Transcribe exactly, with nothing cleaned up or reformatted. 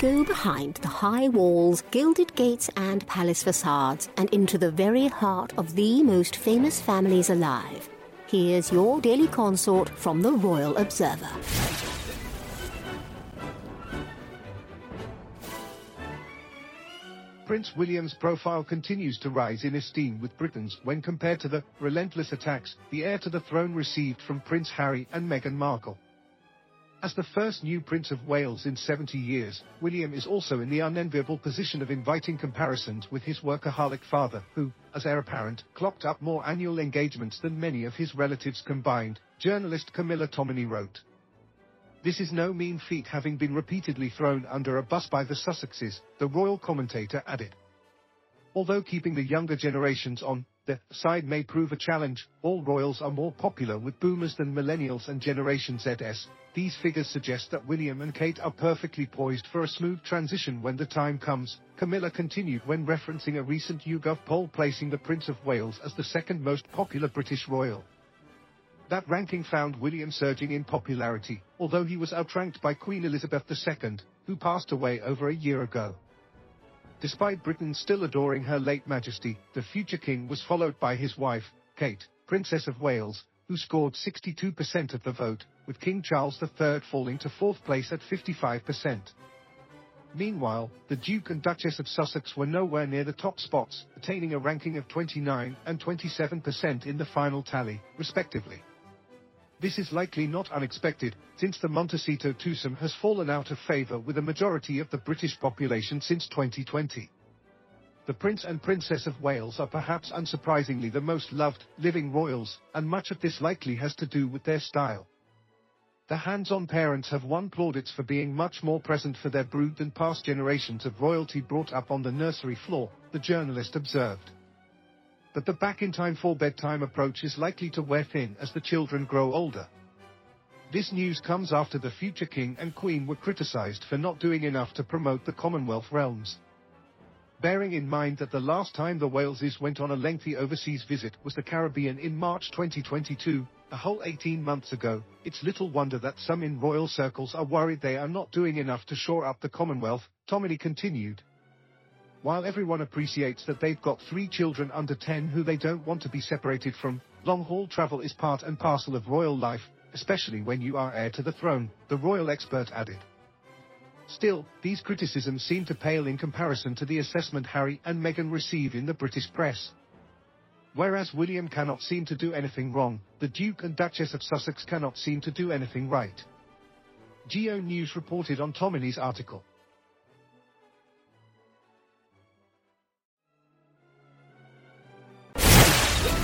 go behind the high walls, gilded gates and palace facades and into the very heart of the most famous families alive. Here's your daily consort from the Royal Observer. Prince William's profile continues to rise in esteem with Britons when compared to the relentless attacks the heir to the throne received from Prince Harry and Meghan Markle. As the first new Prince of Wales in seventy years, William is also in the unenviable position of inviting comparisons with his workaholic father, who, as heir apparent, clocked up more annual engagements than many of his relatives combined, journalist Camilla Tominey wrote. This is no mean feat, having been repeatedly thrown under a bus by the Sussexes, the royal commentator added. Although keeping the younger generations on the side may prove a challenge, all royals are more popular with Boomers than Millennials and Generation Z's. These figures suggest that William and Kate are perfectly poised for a smooth transition when the time comes, Camilla continued when referencing a recent YouGov poll placing the Prince of Wales as the second most popular British royal. That ranking found William surging in popularity, although he was outranked by Queen Elizabeth the Second, who passed away over a year ago. Despite Britain still adoring her late Majesty, the future king was followed by his wife, Kate, Princess of Wales, who scored sixty-two percent of the vote, with King Charles the Third falling to fourth place at fifty-five percent. Meanwhile, the Duke and Duchess of Sussex were nowhere near the top spots, attaining a ranking of twenty-nine and twenty-seven percent in the final tally, respectively. This is likely not unexpected, since the Montecito twosome has fallen out of favor with a majority of the British population since twenty twenty. The Prince and Princess of Wales are perhaps unsurprisingly the most loved living royals, and much of this likely has to do with their style. The hands-on parents have won plaudits for being much more present for their brood than past generations of royalty brought up on the nursery floor, the journalist observed. But the back-in-time-for-bedtime approach is likely to wear thin as the children grow older. This news comes after the future king and queen were criticized for not doing enough to promote the Commonwealth realms. Bearing in mind that the last time the Waleses went on a lengthy overseas visit was the Caribbean in March twenty twenty-two, a whole eighteen months ago, it's little wonder that some in royal circles are worried they are not doing enough to shore up the Commonwealth, Tominey continued. While everyone appreciates that they've got three children under ten who they don't want to be separated from, long-haul travel is part and parcel of royal life, especially when you are heir to the throne, the royal expert added. Still, these criticisms seem to pale in comparison to the assessment Harry and Meghan receive in the British press. Whereas William cannot seem to do anything wrong, the Duke and Duchess of Sussex cannot seem to do anything right. G O News reported on Tominey's article.